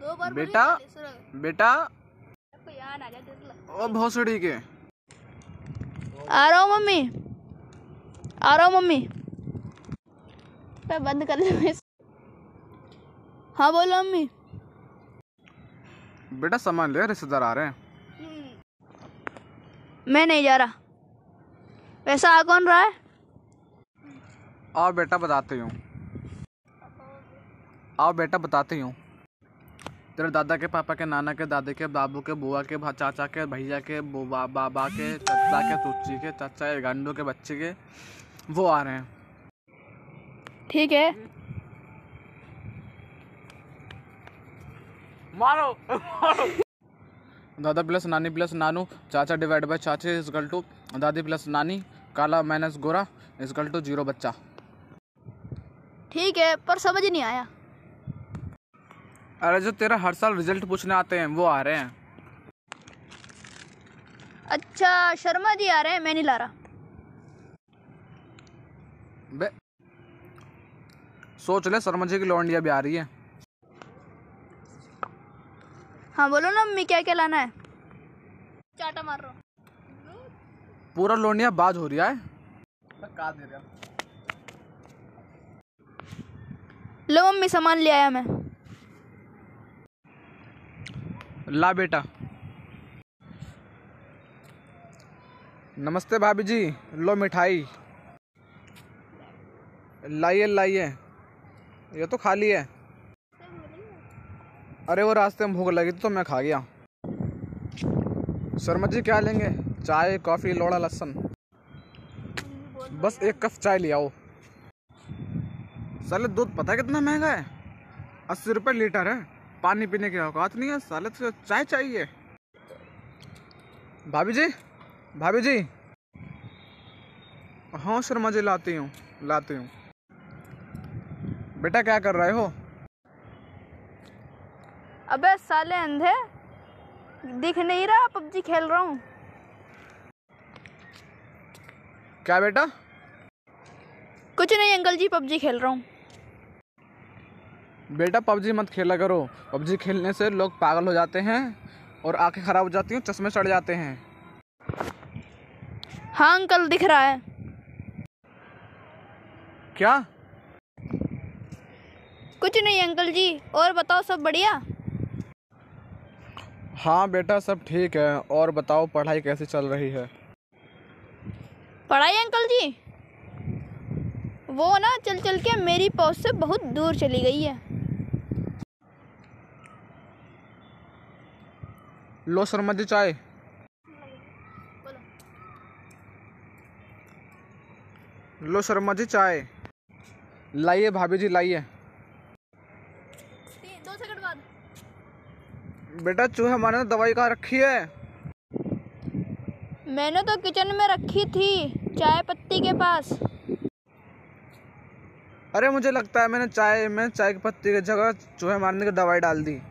दो बार बेटा बेटा ओ भोसड़ी के। आ रहा हूँ मम्मी। मैं बंद कर लूँ। हाँ बोलो मम्मी। बेटा सामान ले, रिश्तेदार आ रहे हैं। मैं नहीं जा रहा। पैसा आ कौन रहा है? आओ बेटा बताती हूँ। तेरे दादा के पापा के नाना के दादे के बाबू के बुआ के चाचा के भैया के बाबा के चाचा के चुच्ची के चाचा के गांडो के बच्चे के वो आ रहे हैं। ठीक है मारो। दादा प्लस नानी प्लस नानू चाचा डिवाइड बाय चाचे इजकल टू दादी प्लस नानी काला माइनस गोरा इजकल टू 0 बच्चा। ठीक है पर समझ नहीं आया। अरे जो तेरा हर साल रिजल्ट पूछने आते हैं वो आ रहे हैं। अच्छा शर्मा जी आ रहे हैं, मैं नहीं ला रहा। बे सोच ले, शर्मा जी की लौंडिया भी आ रही है। हाँ बोलो ना मम्मी, क्या क्या लाना है? चाटा मार रहा हूँ। पूरा लौंडिया बाज हो रहा है। लो मम्मी सामान ले आया मैं। ला बेटा। नमस्ते भाभी जी, लो मिठाई। लाइए, ये तो खाली है। अरे वो रास्ते में भूख लगी तो मैं खा गया। शर्मा जी क्या लेंगे? चाय कॉफ़ी लोड़ा लहसुन। बस एक कप चाय ले आओ। साले दूध पता है कितना महंगा है? 80 रुपये लीटर है। पानी पीने की औकात नहीं है साले, तो चाय चाहिए। भाभी जी। हाँ शर्मा जी लाती हूँ। बेटा क्या कर रहे हो? अबे साले अंधे, दिख नहीं रहा? पबजी खेल रहा हूँ। क्या बेटा? कुछ नहीं अंकल जी, पबजी खेल रहा हूँ। बेटा पबजी मत खेला करो, पबजी खेलने से लोग पागल हो जाते हैं और आंखें खराब हो जाती हैं, चश्मे चढ़ जाते हैं। हाँ अंकल दिख रहा है। क्या? कुछ नहीं अंकल जी। और बताओ सब बढ़िया? हाँ बेटा सब ठीक है। और बताओ पढ़ाई कैसी चल रही है? पढ़ाई अंकल जी वो ना चल के मेरी पहुँच से बहुत दूर चली गई है। लो शर्मा जी चाय। लाइए भाभी जी लाइए। 2 सेकंड बाद। बेटा चूहे मारने दवाई कहाँ रखी है? मैंने तो किचन में रखी थी, चाय पत्ती के पास। अरे मुझे लगता है मैंने चाय में चाय की पत्ती की जगह चूहे मारने की दवाई डाल दी।